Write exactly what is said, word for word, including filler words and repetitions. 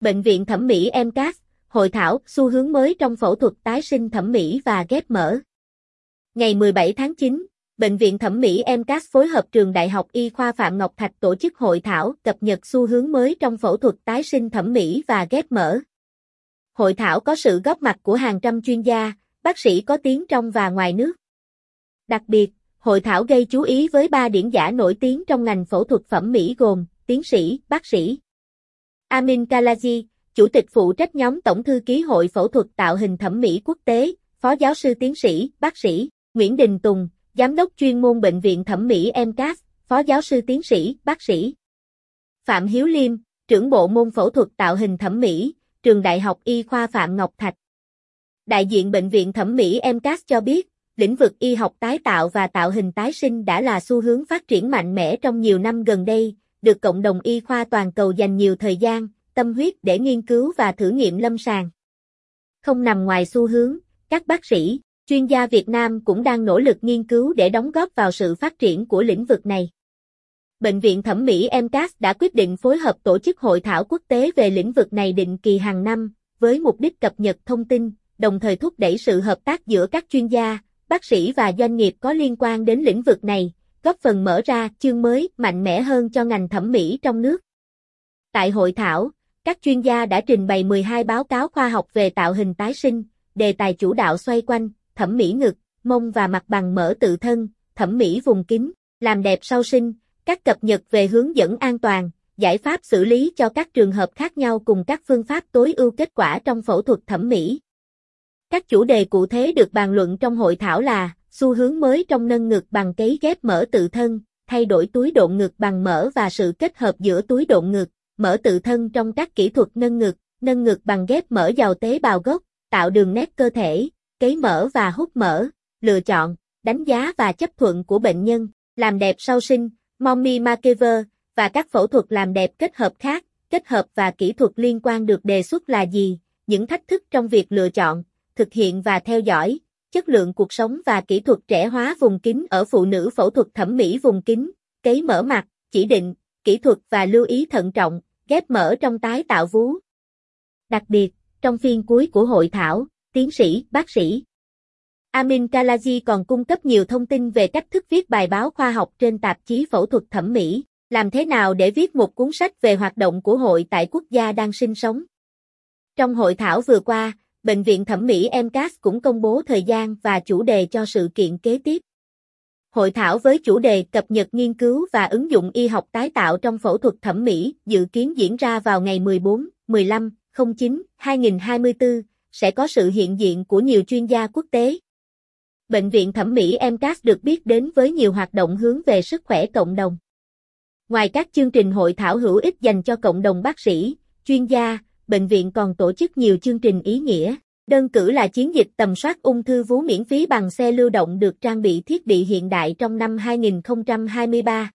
Bệnh viện Thẩm mỹ Emcas, hội thảo xu hướng mới trong phẫu thuật tái sinh thẩm mỹ và ghép mỡ. Ngày mười bảy tháng chín, Bệnh viện Thẩm mỹ Emcas phối hợp trường Đại học Y khoa Phạm Ngọc Thạch tổ chức hội thảo cập nhật xu hướng mới trong phẫu thuật tái sinh thẩm mỹ và ghép mỡ. Hội thảo có sự góp mặt của hàng trăm chuyên gia, bác sĩ có tiếng trong và ngoài nước. Đặc biệt, hội thảo gây chú ý với ba điển giả nổi tiếng trong ngành phẫu thuật thẩm mỹ gồm tiến sĩ, bác sĩ Amin Kalaji, chủ tịch phụ trách nhóm tổng thư ký Hội phẫu thuật tạo hình thẩm mỹ quốc tế, phó giáo sư tiến sĩ, bác sĩ Nguyễn Đình Tùng, giám đốc chuyên môn Bệnh viện Thẩm mỹ Emcas, phó giáo sư tiến sĩ, bác sĩ Phạm Hiếu Liêm, trưởng bộ môn phẫu thuật tạo hình thẩm mỹ, trường Đại học Y khoa Phạm Ngọc Thạch. Đại diện Bệnh viện Thẩm mỹ Emcas cho biết, lĩnh vực y học tái tạo và tạo hình tái sinh đã là xu hướng phát triển mạnh mẽ trong nhiều năm gần đây, được cộng đồng y khoa toàn cầu dành nhiều thời gian, tâm huyết để nghiên cứu và thử nghiệm lâm sàng. Không nằm ngoài xu hướng, các bác sĩ, chuyên gia Việt Nam cũng đang nỗ lực nghiên cứu để đóng góp vào sự phát triển của lĩnh vực này. Bệnh viện Thẩm mỹ Emcas đã quyết định phối hợp tổ chức hội thảo quốc tế về lĩnh vực này định kỳ hàng năm, với mục đích cập nhật thông tin, đồng thời thúc đẩy sự hợp tác giữa các chuyên gia, bác sĩ và doanh nghiệp có liên quan đến lĩnh vực này, góp phần mở ra chương mới mạnh mẽ hơn cho ngành thẩm mỹ trong nước. Tại hội thảo, các chuyên gia đã trình bày mười hai báo cáo khoa học về tạo hình tái sinh, đề tài chủ đạo xoay quanh thẩm mỹ ngực, mông và mặt bằng mỡ tự thân, thẩm mỹ vùng kín, làm đẹp sau sinh, các cập nhật về hướng dẫn an toàn, giải pháp xử lý cho các trường hợp khác nhau cùng các phương pháp tối ưu kết quả trong phẫu thuật thẩm mỹ. Các chủ đề cụ thể được bàn luận trong hội thảo là xu hướng mới trong nâng ngực bằng cấy ghép mỡ tự thân, thay đổi túi độn ngực bằng mỡ và sự kết hợp giữa túi độn ngực, mỡ tự thân trong các kỹ thuật nâng ngực, nâng ngực bằng ghép mỡ giàu tế bào gốc, tạo đường nét cơ thể, cấy mỡ và hút mỡ, lựa chọn, đánh giá và chấp thuận của bệnh nhân, làm đẹp sau sinh, mommy makeover và các phẫu thuật làm đẹp kết hợp khác, kết hợp và kỹ thuật liên quan được đề xuất là gì, những thách thức trong việc lựa chọn, thực hiện và theo dõi, chất lượng cuộc sống và kỹ thuật trẻ hóa vùng kín ở phụ nữ phẫu thuật thẩm mỹ vùng kín, cấy mỡ mặt, chỉ định, kỹ thuật và lưu ý thận trọng, ghép mỡ trong tái tạo vú. Đặc biệt, trong phiên cuối của hội thảo, tiến sĩ, bác sĩ Amin Kalaji còn cung cấp nhiều thông tin về cách thức viết bài báo khoa học trên tạp chí phẫu thuật thẩm mỹ, làm thế nào để viết một cuốn sách về hoạt động của hội tại quốc gia đang sinh sống. Trong hội thảo vừa qua, Bệnh viện Thẩm mỹ Emcas cũng công bố thời gian và chủ đề cho sự kiện kế tiếp. Hội thảo với chủ đề cập nhật nghiên cứu và ứng dụng y học tái tạo trong phẫu thuật thẩm mỹ dự kiến diễn ra vào ngày mười bốn, mười lăm, tháng chín, hai nghìn không trăm hai mươi tư, sẽ có sự hiện diện của nhiều chuyên gia quốc tế. Bệnh viện Thẩm mỹ Emcas được biết đến với nhiều hoạt động hướng về sức khỏe cộng đồng. Ngoài các chương trình hội thảo hữu ích dành cho cộng đồng bác sĩ, chuyên gia, bệnh viện còn tổ chức nhiều chương trình ý nghĩa, đơn cử là chiến dịch tầm soát ung thư vú miễn phí bằng xe lưu động được trang bị thiết bị hiện đại trong năm hai nghìn không trăm hai mươi ba.